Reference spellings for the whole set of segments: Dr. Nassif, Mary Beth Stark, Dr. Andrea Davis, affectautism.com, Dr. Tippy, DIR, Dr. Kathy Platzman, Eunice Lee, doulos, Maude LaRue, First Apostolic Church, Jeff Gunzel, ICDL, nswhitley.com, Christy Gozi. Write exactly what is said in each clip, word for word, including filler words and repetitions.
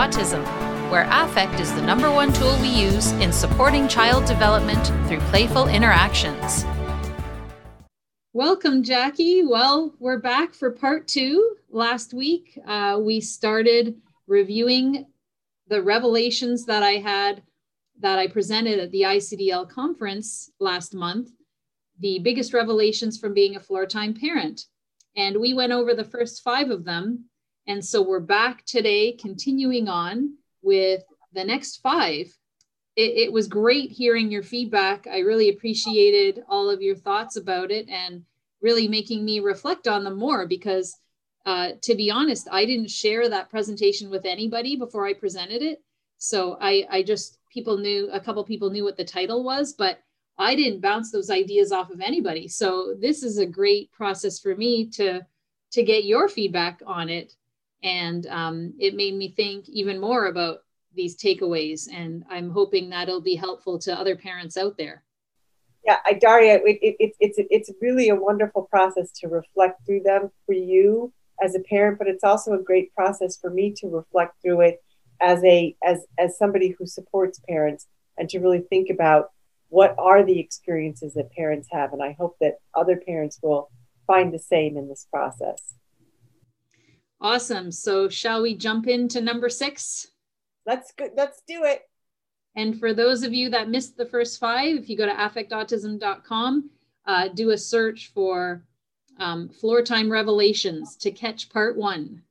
Autism, where affect is the number one tool we use in supporting child development through playful interactions. Welcome, Jackie. Well, we're back for part two. Last week, uh, we started reviewing the revelations that I had that I presented at the I C D L conference last month, the biggest revelations from being a floor-time parent. And we went over the first five of them. And so we're back today, continuing on with the next five. It, it was great hearing your feedback. I really appreciated all of your thoughts about it and really making me reflect on them more because, uh, to be honest, I didn't share that presentation with anybody before I presented it. So I, I just, people knew, a couple people knew what the title was, but I didn't bounce those ideas off of anybody. So this is a great process for me to, to get your feedback on it. And um, it made me think even more about these takeaways. And I'm hoping that it'll be helpful to other parents out there. Yeah, I, Daria, it, it, it, it's, it's really a wonderful process to reflect through them for you as a parent, but it's also a great process for me to reflect through it as a as as somebody who supports parents and to really think about what are the experiences that parents have. And I hope that other parents will find the same in this process. Awesome. So shall we jump into number six? Let's go, let's do it. And for those of you that missed the first five, if you go to affect autism dot com, uh, do a search for um, floor time revelations to catch part one.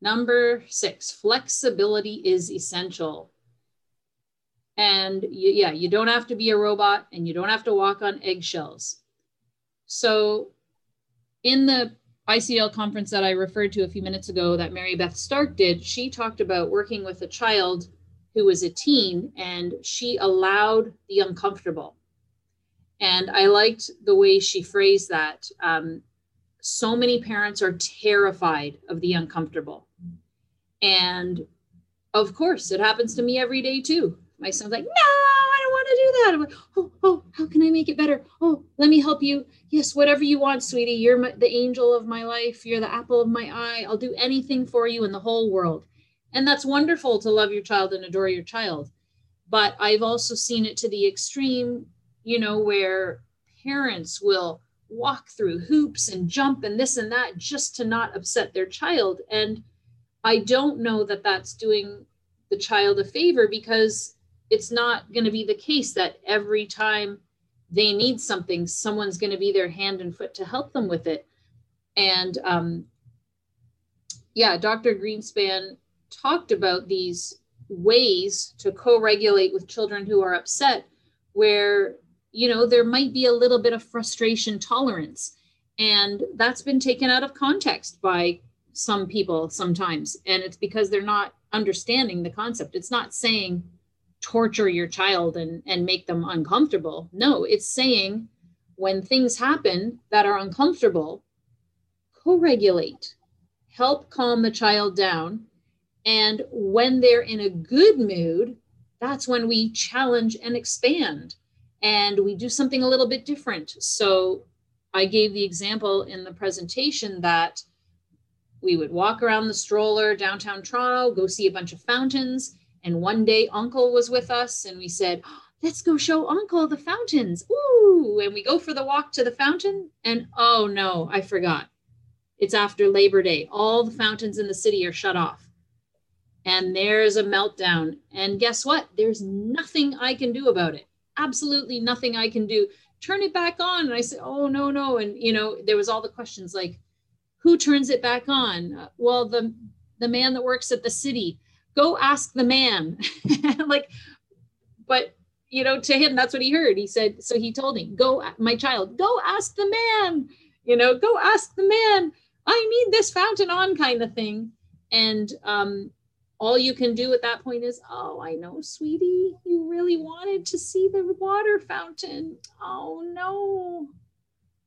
Number six, flexibility is essential. And you, yeah, you don't have to be a robot and you don't have to walk on eggshells. So in the I C D L conference that I referred to a few minutes ago that Mary Beth Stark did, she talked about working with a child who was a teen and she allowed the uncomfortable. And I liked the way she phrased that. Um, so many parents are terrified of the uncomfortable. And of course, it happens to me every day too. My son's like, no, I don't want to do that. I'm like, oh, oh, how can I make it better? Oh, let me help you. Yes, whatever you want, sweetie. You're my, the angel of my life. You're the apple of my eye. I'll do anything for you in the whole world. And that's wonderful to love your child and adore your child. But I've also seen it to the extreme, you know, where parents will walk through hoops and jump and this and that just to not upset their child. And I don't know that that's doing the child a favor because it's not going to be the case that every time they need something, someone's going to be their hand and foot to help them with it. And um, yeah, Doctor Greenspan talked about these ways to co-regulate with children who are upset, where, you know, there might be a little bit of frustration tolerance. And that's been taken out of context by some people sometimes. And it's because they're not understanding the concept. It's not saying torture your child and, and make them uncomfortable. No, it's saying when things happen that are uncomfortable, co-regulate, help calm the child down. And when they're in a good mood, that's when we challenge and expand and we do something a little bit different. So I gave the example in the presentation that we would walk around the stroller downtown Toronto, go see a bunch of fountains. And one day Uncle was with us and we said, oh, let's go show Uncle the fountains. Ooh, and we go for the walk to the fountain and oh no, I forgot. It's after Labor Day. All the fountains in the city are shut off. And there's a meltdown. And guess what? There's nothing I can do about it. Absolutely nothing I can do. Turn it back on. And I said, oh no, no. And you know, there was all the questions like, who turns it back on? Uh, well, the, the man that works at the city. Go ask the man. Like, but, you know, to him, that's what he heard. He said, so he told me, go, my child, go ask the man, you know, go ask the man. I need this fountain on kind of thing. And um, all you can do at that point is, oh, I know, sweetie, you really wanted to see the water fountain. Oh, no.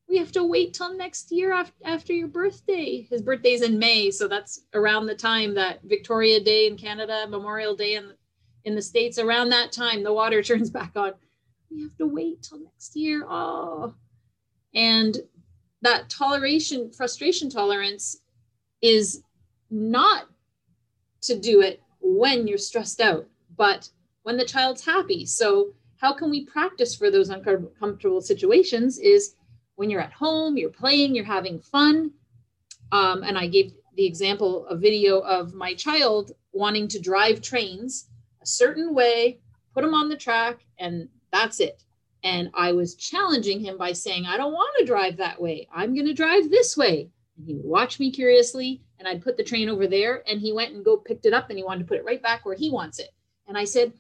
We have to wait till next year after your birthday. His birthday's in May, so that's around the time that Victoria Day in Canada, Memorial Day in, in the States, around that time, the water turns back on. We have to wait till next year. Oh, and that toleration, frustration tolerance is not to do it when you're stressed out, but when the child's happy. So how can we practice for those uncomfortable situations is when you're at home, you're playing, you're having fun. Um, and I gave the example, a video of my child wanting to drive trains a certain way, put him on the track, and that's it. And I was challenging him by saying, I don't want to drive that way. I'm going to drive this way. And he would watch me curiously, and I'd put the train over there, and he went and go picked it up, and he wanted to put it right back where he wants it. And I said,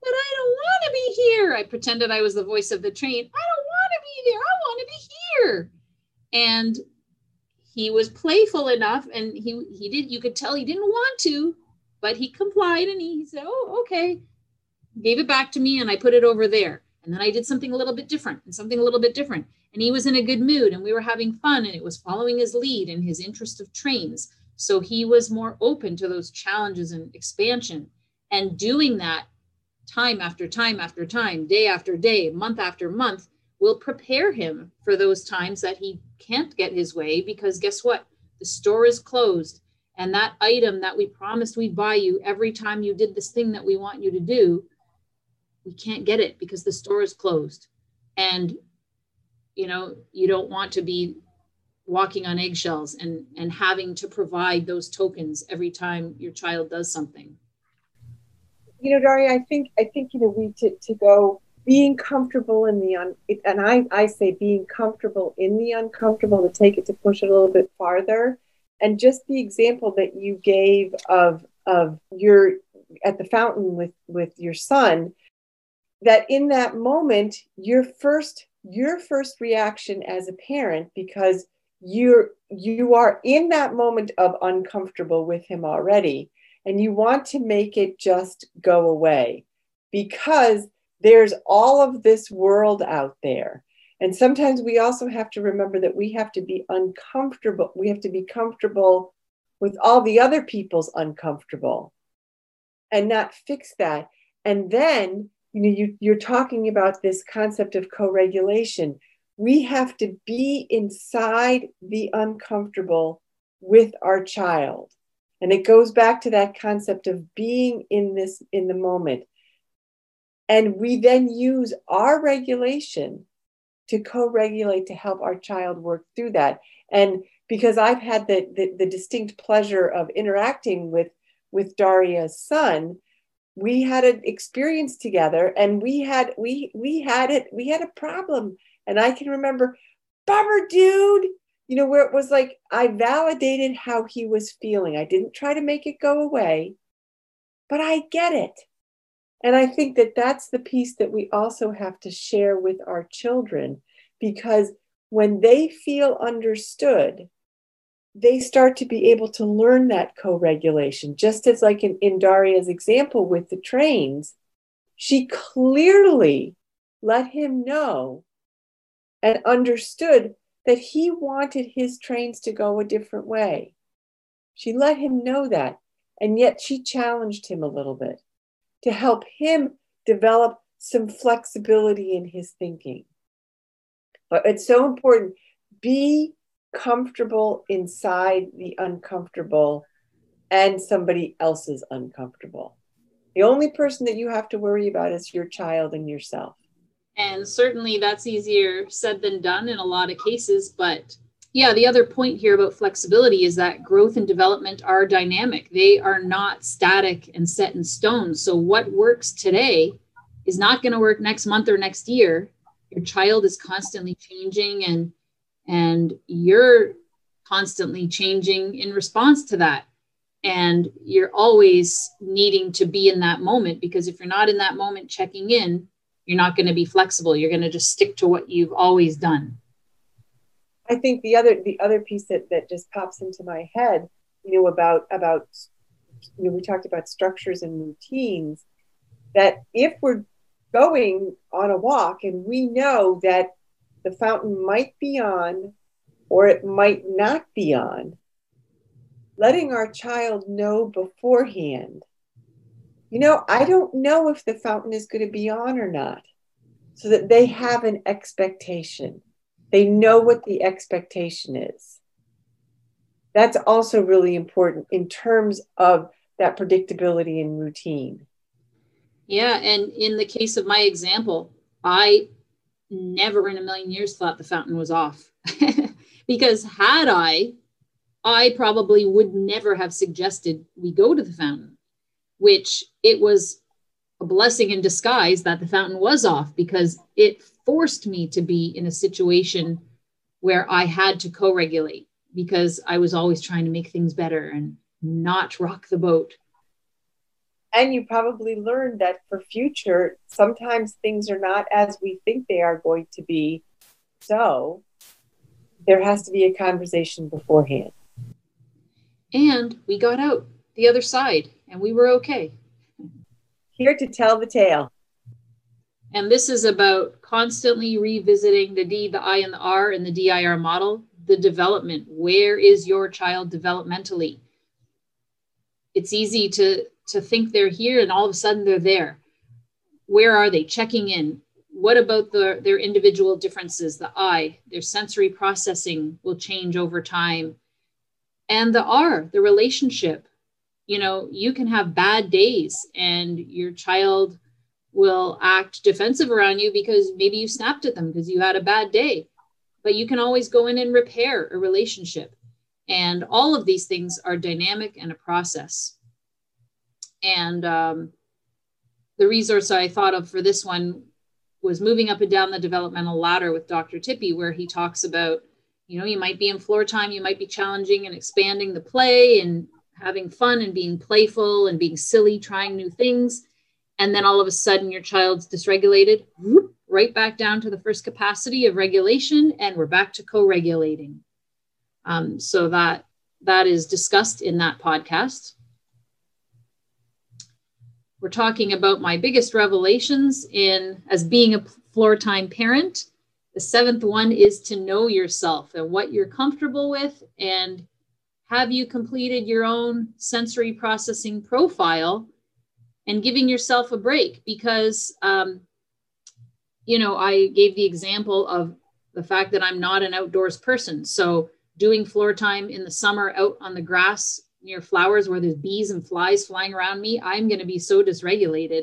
but I don't want to be here. I pretended I was the voice of the train. I don't want to be there. I want to be here. And he was playful enough, and he he did. You could tell he didn't want to, but he complied, and he said, oh, okay. Gave it back to me, and I put it over there. And then I did something a little bit different and something a little bit different. And he was in a good mood and we were having fun, and it was following his lead and his interest of trains. So he was more open to those challenges and expansion, and doing that time after time after time, day after day, month after month will prepare him for those times that he can't get his way, because guess what? The store is closed, and that item that we promised we'd buy you every time you did this thing that we want you to do, we can't get it because the store is closed. And, you know, you don't want to be walking on eggshells and, and having to provide those tokens every time your child does something. You know, Daria, I think, I think, you know, we to, to go being comfortable in the, un, and I, I say being comfortable in the uncomfortable, to take it, to push it a little bit farther. And just the example that you gave of, of your, at the fountain with, with your son, that in that moment, your first your first reaction as a parent, because you're you are in that moment of uncomfortable with him already, and you want to make it just go away, because there's all of this world out there. And sometimes we also have to remember that we have to be uncomfortable. We have to be comfortable with all the other people's uncomfortable and not fix that. And then you know, you, you're talking about this concept of co-regulation. We have to be inside the uncomfortable with our child. And it goes back to that concept of being in this, in the moment. And we then use our regulation to co-regulate, to help our child work through that. And because I've had the, the, the distinct pleasure of interacting with, with Daria's son, we had an experience together, and we had we we had it we had a problem, and I can remember, bummer, dude, you know, where it was like I validated how he was feeling. I didn't try to make it go away, but I get it. And I think that that's the piece that we also have to share with our children, because when they feel understood, they start to be able to learn that co-regulation. Just as like in, in Daria's example with the trains, she clearly let him know and understood that he wanted his trains to go a different way. She let him know that, and yet she challenged him a little bit to help him develop some flexibility in his thinking. But it's so important, be comfortable inside the uncomfortable and somebody else's uncomfortable. The only person that you have to worry about is your child and yourself. And certainly that's easier said than done in a lot of cases. But yeah, the other point here about flexibility is that growth and development are dynamic. They are not static and set in stone. So what works today is not going to work next month or next year. Your child is constantly changing, and And you're constantly changing in response to that. And you're always needing to be in that moment, because if you're not in that moment checking in, you're not going to be flexible. You're going to just stick to what you've always done. I think the other the other piece that, that just pops into my head, you know, about, about, you know, we talked about structures and routines, that if we're going on a walk and we know that the fountain might be on, or it might not be on, letting our child know beforehand, you know, I don't know if the fountain is going to be on or not, so that they have an expectation. They know what the expectation is. That's also really important in terms of that predictability and routine. Yeah. And in the case of my example, I never in a million years thought the fountain was off because had I, I probably would never have suggested we go to the fountain, which it was a blessing in disguise that the fountain was off because it forced me to be in a situation where I had to co-regulate because I was always trying to make things better and not rock the boat. And you probably learned that for future, sometimes things are not as we think they are going to be. So there has to be a conversation beforehand. And we got out the other side and we were okay. Here to tell the tale. And this is about constantly revisiting the D, the I, and the R in the D I R model, the development. Where is your child developmentally? It's easy to, to think they're here and all of a sudden they're there. Where are they? Checking in. What about the, their individual differences? The I, their sensory processing will change over time. And the R, the relationship. You know, you can have bad days and your child will act defensive around you because maybe you snapped at them because you had a bad day, but you can always go in and repair a relationship. And all of these things are dynamic and a process. And um, the resource I thought of for this one was Moving Up and Down the Developmental Ladder with Doctor Tippy, where he talks about, you know, you might be in floor time, you might be challenging and expanding the play and having fun and being playful and being silly, trying new things. And then all of a sudden your child's dysregulated, whoop, right back down to the first capacity of regulation. And we're back to co-regulating. Um, so that that is discussed in that podcast. We're talking about my biggest revelations in as being a floor time parent. The seventh one is to know yourself and what you're comfortable with. And have you completed your own sensory processing profile and giving yourself a break? Because, um, you know, I gave the example of the fact that I'm not an outdoors person. So doing floor time in the summer out on the grass near flowers where there's bees and flies flying around me, I'm going to be so dysregulated.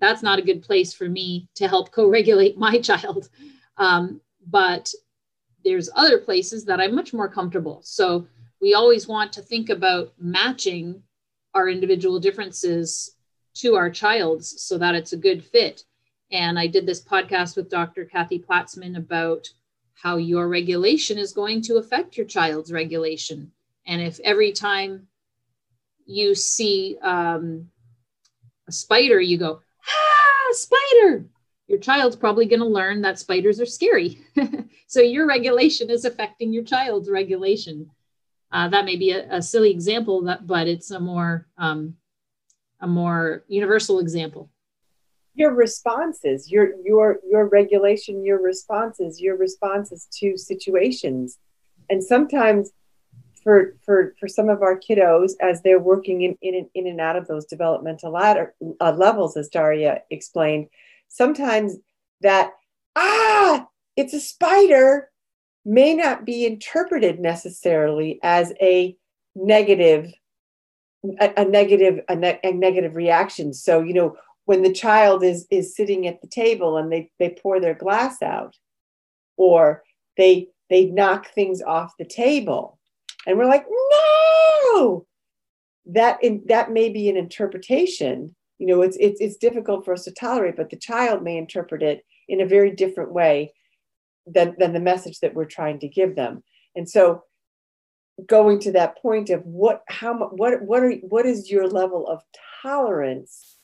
That's not a good place for me to help co-regulate my child. Um, but there's other places that I'm much more comfortable. So we always want to think about matching our individual differences to our child's so that it's a good fit. And I did this podcast with Doctor Kathy Platzman about how your regulation is going to affect your child's regulation. And if every time you see um, a spider, you go, ah, spider, your child's probably going to learn that spiders are scary. So your regulation is affecting your child's regulation. Uh, that may be a, a silly example, that, but it's a more um, a more universal example. Your responses, your your your regulation, your responses, your responses to situations, and sometimes for for for some of our kiddos, as they're working in in, in and out of those developmental ladder uh, levels, as Daria explained, sometimes that ah, it's a spider, may not be interpreted necessarily as a negative, a, a negative, a, ne- a negative reaction. So, you know, when the child is is sitting at the table and they they pour their glass out, or they they knock things off the table, and we're like, no, that in, that may be an interpretation. You know, it's it's it's difficult for us to tolerate, but the child may interpret it in a very different way Than, than the message that we're trying to give them. And so going to that point of what, how, what, what are, what is your level of tolerance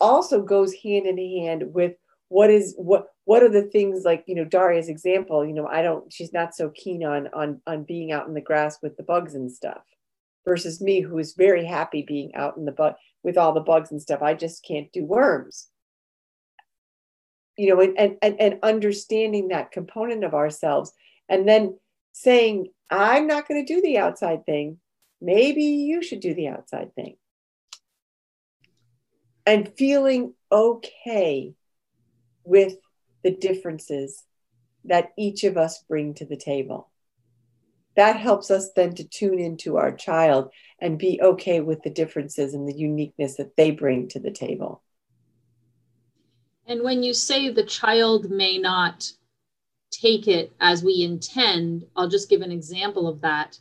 also goes hand in hand with what is, what, what are the things like, you know, Daria's example, you know, I don't, she's not so keen on, on, on being out in the grass with the bugs and stuff versus me, who is very happy being out in the bug with all the bugs and stuff. I just can't do worms. You know, and, and, and understanding that component of ourselves and then saying, I'm not going to do the outside thing. Maybe you should do the outside thing. And feeling okay with the differences that each of us bring to the table. that helps us then to tune into our child and be okay with the differences and the uniqueness that they bring to the table. And when you say the child may not take it as we intend, I'll just give an example of that.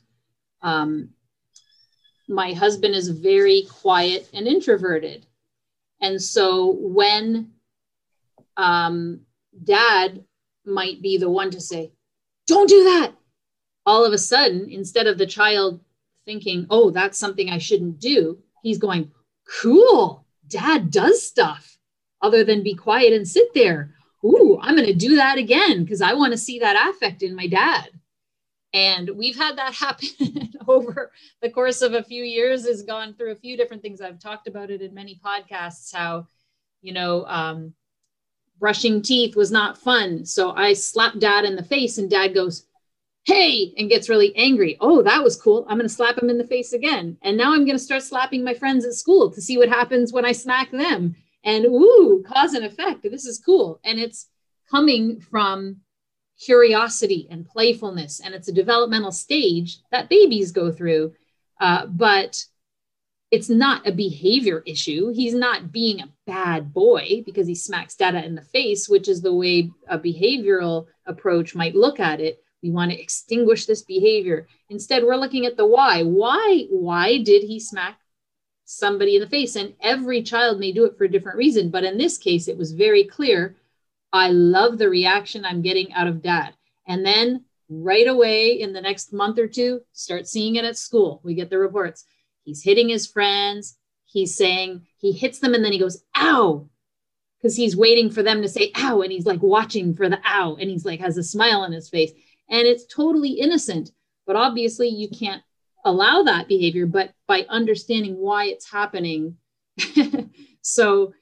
Um, my husband is very quiet and introverted. And so when um, dad might be the one to say, don't do that, all of a sudden, instead of the child thinking, oh, that's something I shouldn't do, he's going, cool, dad does stuff other than be quiet and sit there. Ooh, I'm going to do that again because I want to see that affect in my dad. And we've had that happen over the course of a few years. Has gone through a few different things. I've talked about it in many podcasts, how, you know, um, brushing teeth was not fun. So I slapped dad in the face and dad goes, hey, and gets really angry. Oh, that was cool. I'm going to slap him in the face again. And now I'm going to start slapping my friends at school to see what happens when I smack them. And ooh, cause and effect, this is cool. And it's coming from curiosity and playfulness. And it's a developmental stage that babies go through, uh, but it's not a behavior issue. He's not being a bad boy because he smacks data in the face, which is the way a behavioral approach might look at it. We want to extinguish this behavior. Instead, we're looking at the why. Why, why did he smack somebody in the face? And every child may do it for a different reason. But in this case, it was very clear. I love the reaction I'm getting out of dad. And then right away in the next month or two, start seeing it at school. We get the reports. He's hitting his friends. He's saying he hits them and then he goes, ow, because he's waiting for them to say, ow. And he's like watching for the ow. And he's like has a smile on his face. And it's totally innocent. But obviously you can't allow that behavior, but by understanding why it's happening. So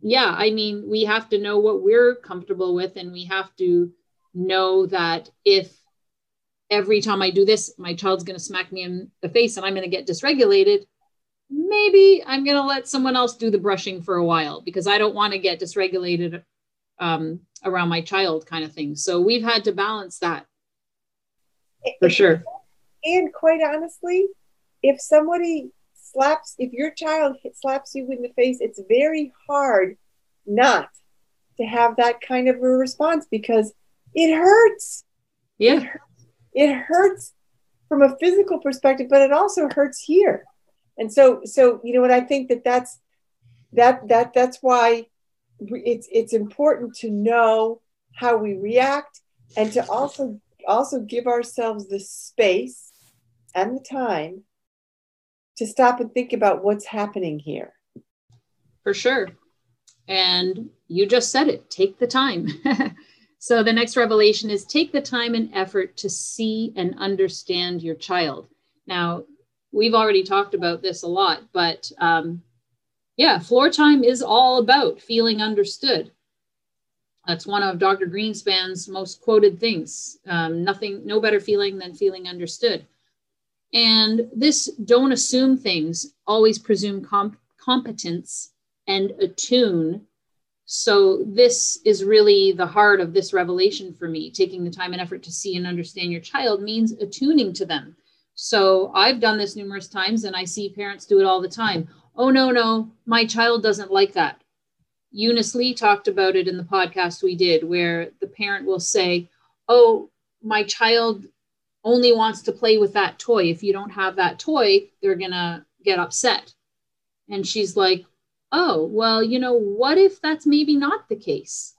yeah, I mean, we have to know what we're comfortable with, and we have to know that if every time I do this, my child's going to smack me in the face and I'm going to get dysregulated, maybe I'm going to let someone else do the brushing for a while because I don't want to get dysregulated um, around my child kind of thing. So we've had to balance that for sure. And quite honestly, if somebody slaps, if your child slaps you in the face, it's very hard not to have that kind of a response because it hurts. Yeah. It hurts, it hurts from a physical perspective, but it also hurts here. And so, so, you know what, I think that that's, that, that, that's why it's, it's important to know how we react and to also, also give ourselves the space and the time to stop and think about what's happening here. For sure. And you just said it, take the time. So the next revelation is take the time and effort to see and understand your child. Now, we've already talked about this a lot, but um, yeah, floor time is all about feeling understood. That's one of Doctor Greenspan's most quoted things. Um, nothing, no better feeling than feeling understood. And this don't assume things, always presume comp- competence and attune. So this is really the heart of this revelation for me. Taking the time and effort to see and understand your child means attuning to them. So I've done this numerous times and I see parents do it all the time. Oh, no, no, my child doesn't like that. Eunice Lee talked about it in the podcast we did, where the parent will say, oh, my child only wants to play with that toy. If you don't have that toy, they're going to get upset. And she's like, oh, well, you know, what if that's maybe not the case?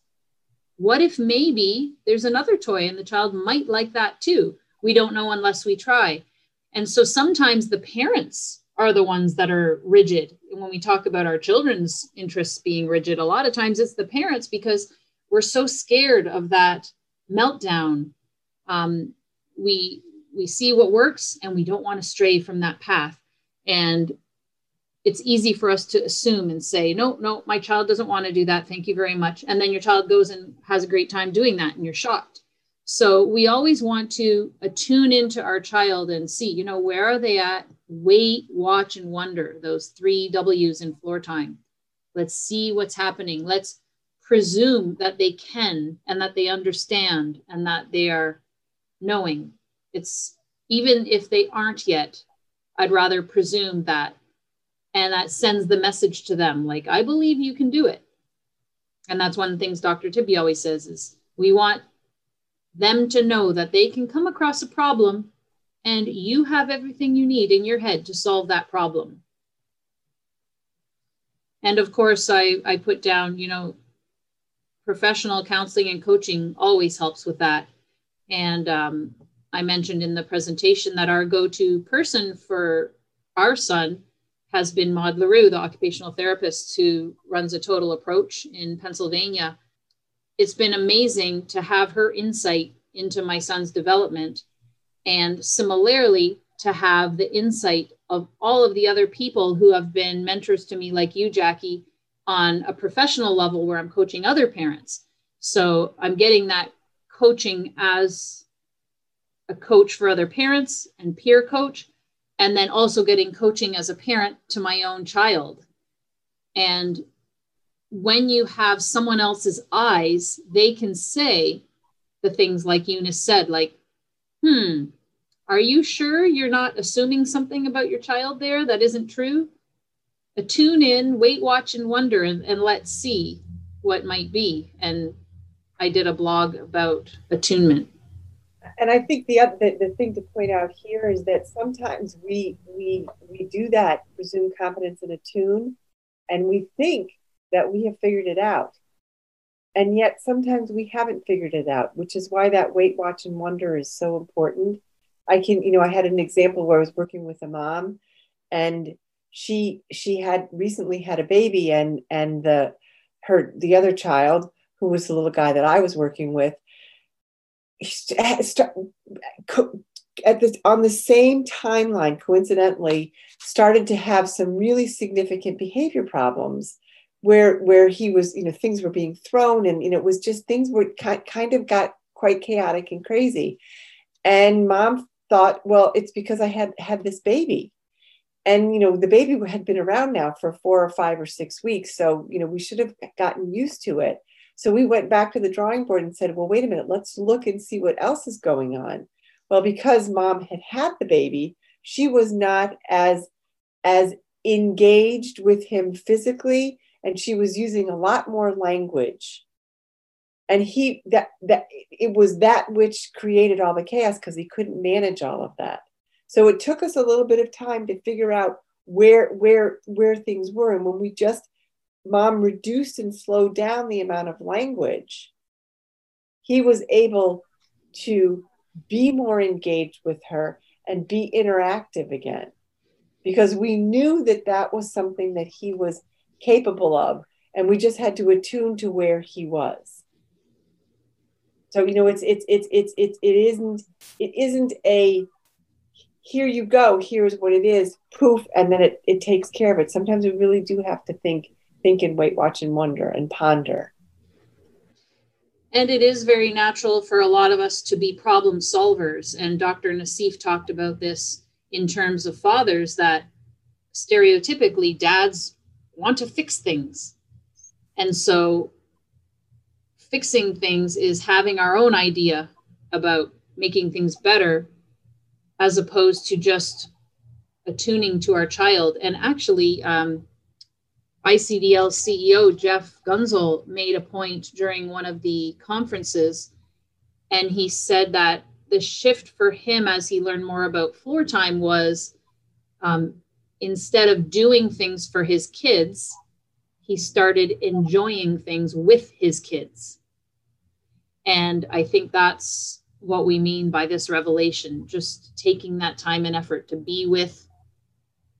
What if maybe there's another toy and the child might like that too? We don't know unless we try. And so sometimes the parents are the ones that are rigid. And when we talk about our children's interests being rigid, a lot of times it's the parents because we're so scared of that meltdown. Um, We we see what works and we don't want to stray from that path. And it's easy for us to assume and say, no, no, my child doesn't want to do that. Thank you very much. And then your child goes and has a great time doing that and you're shocked. So we always want to attune into our child and see, you know, where are they at? Wait, watch, and wonder. Those three W's in floor time. Let's see what's happening. Let's presume that they can and that they understand and that they are knowing. It's even if they aren't yet, I'd rather presume that. And that sends the message to them, like, I believe you can do it. And that's one of the things Doctor Tippy always says is we want them to know that they can come across a problem and you have everything you need in your head to solve that problem. And of course, I, I put down, you know, professional counseling and coaching always helps with that. And um, I mentioned in the presentation that our go-to person for our son has been Maude LaRue, the occupational therapist who runs a Total Approach in Pennsylvania. It's been amazing to have her insight into my son's development, and similarly to have the insight of all of the other people who have been mentors to me, like you, Jackie, on a professional level where I'm coaching other parents. So I'm getting that coaching as a coach for other parents and peer coach, and then also getting coaching as a parent to my own child. And when you have someone else's eyes, they can say the things like Eunice said, like, hmm, are you sure you're not assuming something about your child there that isn't true? A tune in, wait, watch, and wonder, and, and let's see what might be. And I did a blog about attunement. And I think the other the, the thing to point out here is that sometimes we we we do that, presume competence and attune, and we think that we have figured it out. And yet sometimes we haven't figured it out, which is why that wait, watch, and wonder is so important. I can, you know, I had an example where I was working with a mom, and she she had recently had a baby, and and the her the other child, who was the little guy that I was working with, at this on the same timeline, coincidentally, started to have some really significant behavior problems, where where he was, you know, things were being thrown, and you know, it was just things were kind of got quite chaotic and crazy. And mom thought, well, it's because I had had this baby, and you know, the baby had been around now for four or five or six weeks, so you know, we should have gotten used to it. So we went back to the drawing board and said, well, wait a minute, let's look and see what else is going on. Well, because mom had had the baby, she was not as as engaged with him physically. And she was using a lot more language. And he, that, that it was that which created all the chaos, because he couldn't manage all of that. So it took us a little bit of time to figure out where, where, where things were. And when we just, mom reduced and slowed down the amount of language, he was able to be more engaged with her and be interactive again, because we knew that that was something that he was capable of, and we just had to attune to where he was. So you know, it's it's it's it's it it isn't it isn't a here you go, here's what it is, poof, and then it it takes care of it. Sometimes we really do have to think think and wait, watch, and wonder and ponder. And it is very natural for a lot of us to be problem solvers, and Doctor Nassif talked about this in terms of fathers, that stereotypically dads want to fix things. And so fixing things is having our own idea about making things better, as opposed to just attuning to our child. And actually, um, I C D L C E O Jeff Gunzel made a point during one of the conferences, and he said that the shift for him as he learned more about floor time was, um, instead of doing things for his kids, he started enjoying things with his kids. And I think that's what we mean by this revelation, just taking that time and effort to be with,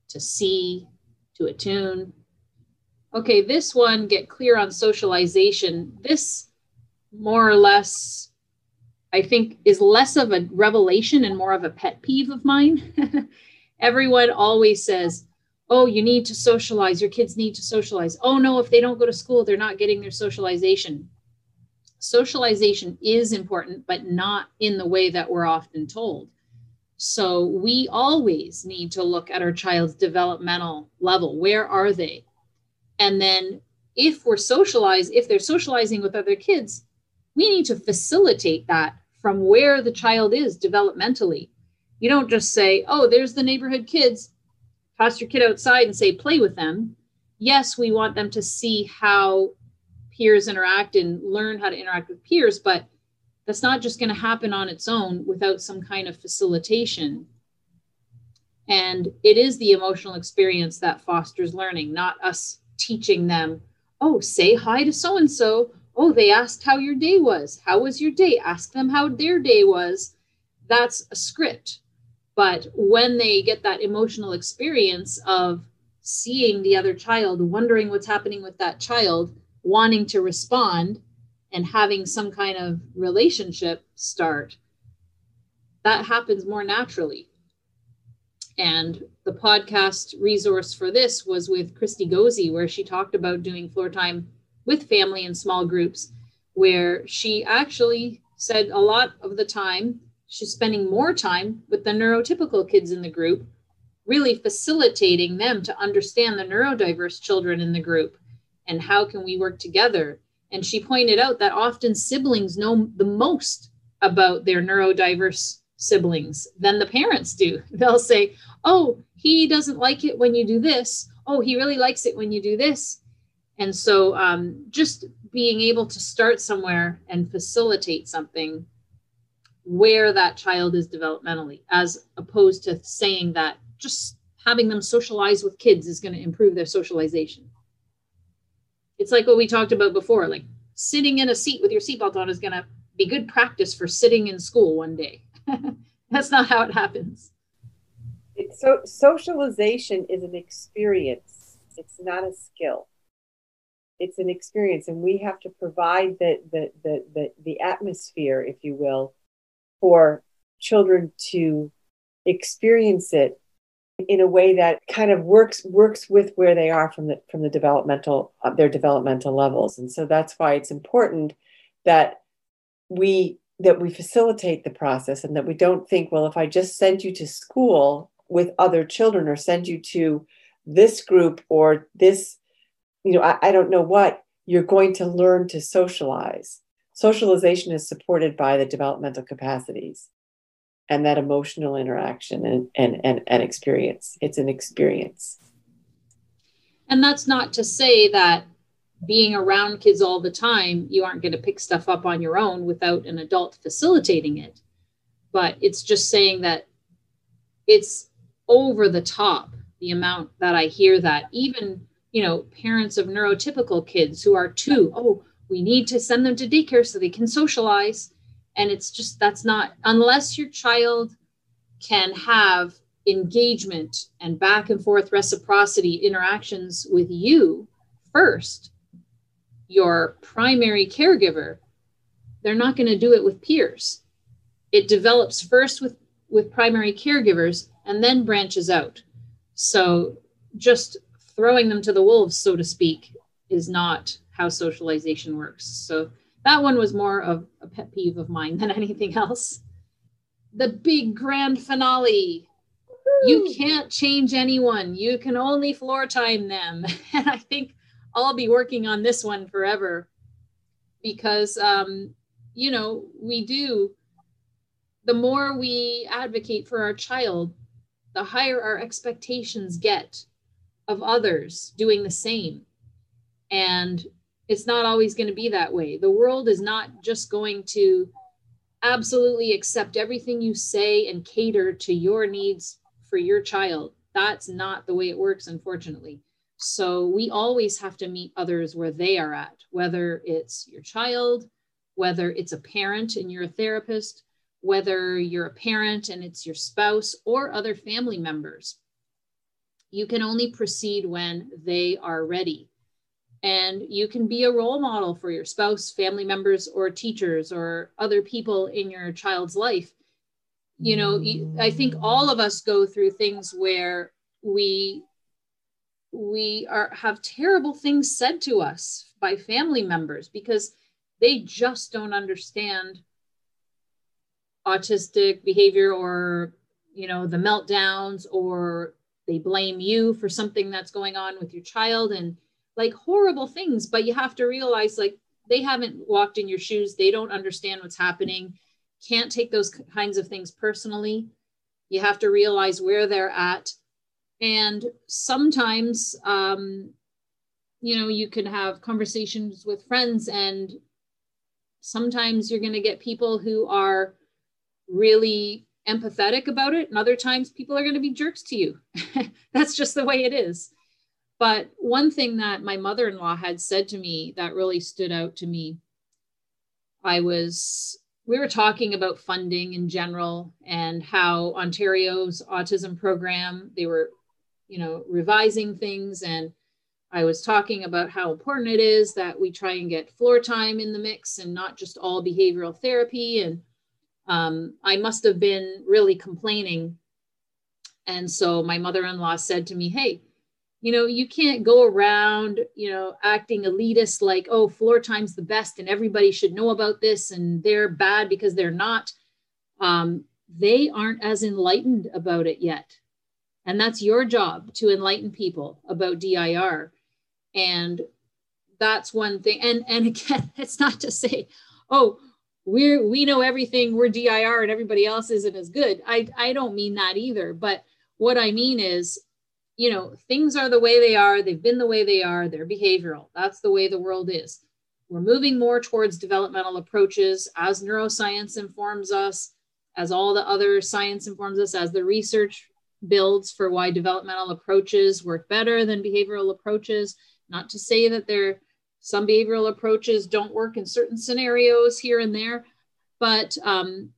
to see, to attune. Okay, this one, get clear on socialization. This more or less, I think, is less of a revelation and more of a pet peeve of mine. Everyone always says, oh, you need to socialize. Your kids need to socialize. Oh, no, if they don't go to school, they're not getting their socialization. Socialization is important, but not in the way that we're often told. So we always need to look at our child's developmental level. Where are they? And then if we're socialized, if they're socializing with other kids, we need to facilitate that from where the child is developmentally. You don't just say, oh, there's the neighborhood kids, toss your kid outside and say, play with them. Yes, we want them to see how peers interact and learn how to interact with peers, but that's not just going to happen on its own without some kind of facilitation. And it is the emotional experience that fosters learning, not us teaching them, oh, say hi to so-and-so. Oh, they asked how your day was. How was your day? Ask them how their day was. That's a script. But when they get that emotional experience of seeing the other child, wondering what's happening with that child, wanting to respond, and having some kind of relationship start, that happens more naturally. And the podcast resource for this was with Christy Gozi, where she talked about doing floor time with family in small groups, where she actually said a lot of the time, she's spending more time with the neurotypical kids in the group, really facilitating them to understand the neurodiverse children in the group and how can we work together. And she pointed out that often siblings know the most about their neurodiverse siblings than the parents do. They'll say, oh, he doesn't like it when you do this. Oh, he really likes it when you do this. And so um, just being able to start somewhere and facilitate something where that child is developmentally, as opposed to saying that just having them socialize with kids is going to improve their socialization. It's like what we talked about before, like sitting in a seat with your seatbelt on is going to be good practice for sitting in school one day. That's not how it happens. It's so socialization is an experience. It's not a skill. It's an experience, and we have to provide the, the, the, the, the atmosphere, if you will, for children to experience it in a way that kind of works works with where they are from the from the developmental uh, their developmental levels. And so that's why it's important that we that we facilitate the process, and that we don't think, well, if I just send you to school with other children, or send you to this group or this, you know, I, I don't know what, you're going to learn to socialize. Socialization is supported by the developmental capacities and that emotional interaction and, and, and, and experience. It's an experience. And that's not to say that being around kids all the time, you aren't going to pick stuff up on your own without an adult facilitating it. But it's just saying that it's over the top, the amount that I hear that even, you know, parents of neurotypical kids who are too, oh, we need to send them to daycare so they can socialize. And it's just, that's not, unless your child can have engagement and back and forth reciprocity interactions with you first, your primary caregiver, they're not going to do it with peers. It develops first with, with primary caregivers and then branches out. So just throwing them to the wolves, so to speak, is not how socialization works. So that one was more of a pet peeve of mine than anything else. The big grand finale. Woo-hoo. You can't change anyone. You can only floor time them. And I think I'll be working on this one forever because, um, you know, we do, the more we advocate for our child, the higher our expectations get of others doing the same. And it's not always going to be that way. The world is not just going to absolutely accept everything you say and cater to your needs for your child. That's not the way it works, unfortunately. So we always have to meet others where they are at, whether it's your child, whether it's a parent and you're a therapist, whether you're a parent and it's your spouse or other family members. You can only proceed when they are ready. And you can be a role model for your spouse, family members, or teachers, or other people in your child's life. You know, I think all of us go through things where we we are have terrible things said to us by family members because they just don't understand autistic behavior, or, you know, the meltdowns, or they blame you for something that's going on with your child, and like horrible things. But you have to realize, like, they haven't walked in your shoes. They don't understand what's happening. Can't take those kinds of things personally. You have to realize where they're at. And sometimes, um, you know, you can have conversations with friends, and sometimes you're going to get people who are really empathetic about it. And other times people are going to be jerks to you. That's just the way it is. But one thing that my mother-in-law had said to me that really stood out to me, I was, we were talking about funding in general and how Ontario's autism program, they were, you know, revising things. And I was talking about how important it is that we try and get floor time in the mix and not just all behavioral therapy. And um, I must have been really complaining. And so my mother-in-law said to me, hey, you know, you can't go around, you know, acting elitist like, oh, floor time's the best and everybody should know about this and they're bad because they're not. Um, they aren't as enlightened about it yet. And that's your job, to enlighten people about D I R. And that's one thing. And, and again, it's not to say, oh, we're, we know everything, we're D I R and everybody else isn't as good. I, I don't mean that either. But what I mean is, you know, things are the way they are. They've been the way they are. They're behavioral. That's the way the world is. We're moving more towards developmental approaches as neuroscience informs us, as all the other science informs us, as the research builds for why developmental approaches work better than behavioral approaches. Not to say that there, some behavioral approaches don't work in certain scenarios here and there, but, um,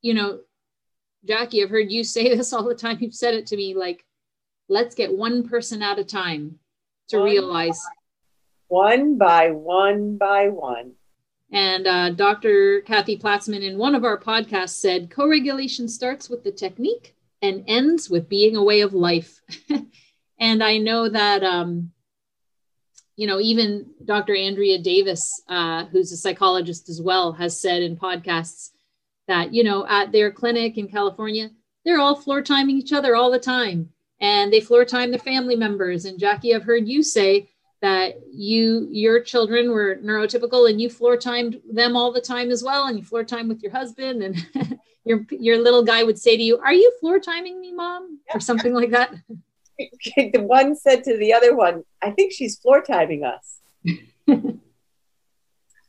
you know, Jackie, I've heard you say this all the time. You've said it to me, like, let's get one person at a time to one realize. By, one by one by one. And uh, Doctor Kathy Platzman in one of our podcasts said, co-regulation starts with the technique and ends with being a way of life. And I know that, um, you know, even Doctor Andrea Davis, uh, who's a psychologist as well, has said in podcasts that, you know, at their clinic in California, they're all floor timing each other all the time. And they floor time their family members. And Jackie, I've heard you say that you, your children were neurotypical and you floor timed them all the time as well. And you floor time with your husband, and your, your little guy would say to you, are you floor timing me, Mom? Or something like that. The one said to the other one, I think she's floor timing us. You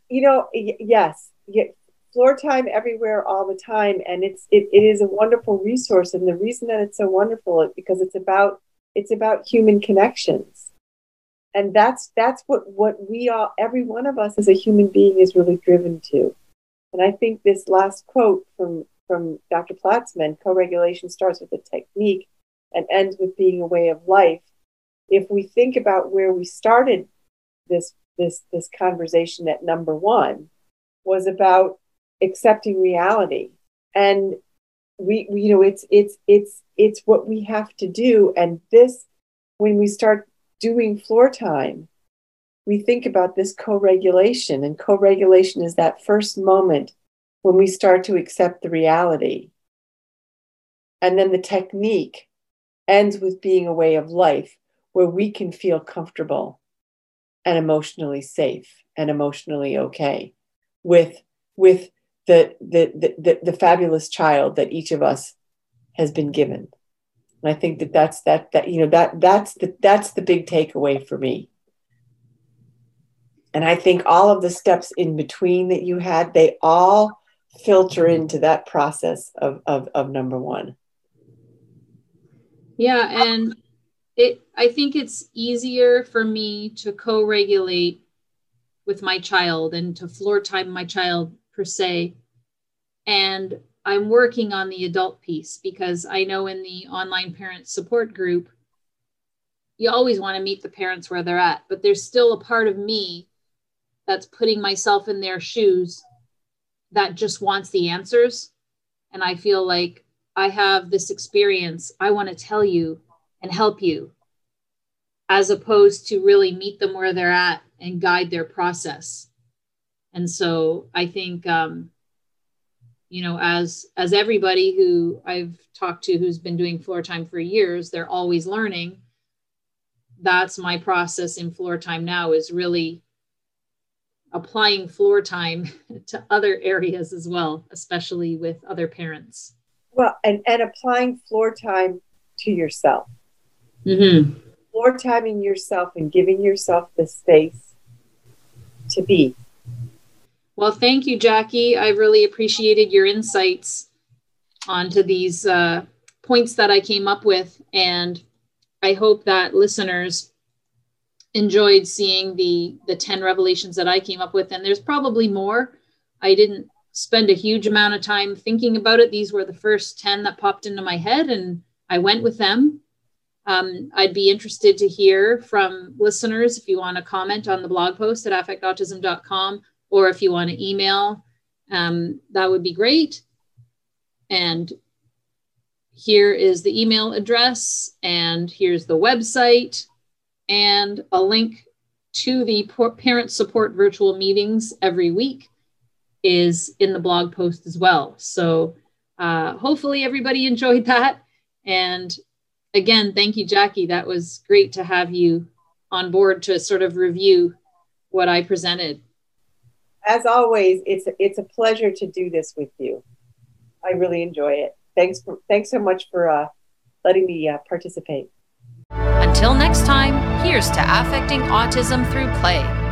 know, y- yes. Y- floor time everywhere all the time. And it's, it, it is a wonderful resource. And the reason that it's so wonderful is because it's about, it's about human connections. And that's, that's what, what we all, every one of us as a human being is really driven to. And I think this last quote from, from Doctor Platzman, co-regulation starts with a technique and ends with being a way of life. If we think about where we started this, this, this conversation at number one was about accepting reality, and we, we, you know, it's it's it's it's what we have to do. And this, when we start doing floor time, we think about this co-regulation, and co-regulation is that first moment when we start to accept the reality. And then the technique ends with being a way of life where we can feel comfortable and emotionally safe and emotionally okay with with The, the the the fabulous child that each of us has been given. And I think that that's that that you know that that's the that's the big takeaway for me. And I think all of the steps in between that you had, they all filter into that process of of, of number one. Yeah, and it I think it's easier for me to co-regulate with my child and to floor time my child per se. And I'm working on the adult piece, because I know in the online parent support group, you always want to meet the parents where they're at, but there's still a part of me that's putting myself in their shoes that just wants the answers. And I feel like I have this experience, I want to tell you and help you, as opposed to really meet them where they're at and guide their process. And so I think, um, you know, as as everybody who I've talked to who's been doing floor time for years, they're always learning. That's my process in floor time now, is really applying floor time to other areas as well, especially with other parents. Well, and, and applying floor time to yourself. Mm-hmm. Floor timing yourself and giving yourself the space to be. Well, thank you, Jackie. I really appreciated your insights onto these uh, points that I came up with. And I hope that listeners enjoyed seeing the, the ten revelations that I came up with. And there's probably more. I didn't spend a huge amount of time thinking about it. These were the first ten that popped into my head, and I went with them. Um, I'd be interested to hear from listeners if you want to comment on the blog post at affect autism dot com, or if you want to email, um, that would be great. And here is the email address, and here's the website, and a link to the parent support virtual meetings every week is in the blog post as well. So uh, hopefully everybody enjoyed that. And again, thank you, Jackie. That was great to have you on board to sort of review what I presented. As always, it's a, it's a pleasure to do this with you. I really enjoy it. Thanks for, thanks so much for uh, letting me uh, participate. Until next time, here's to affecting autism through play.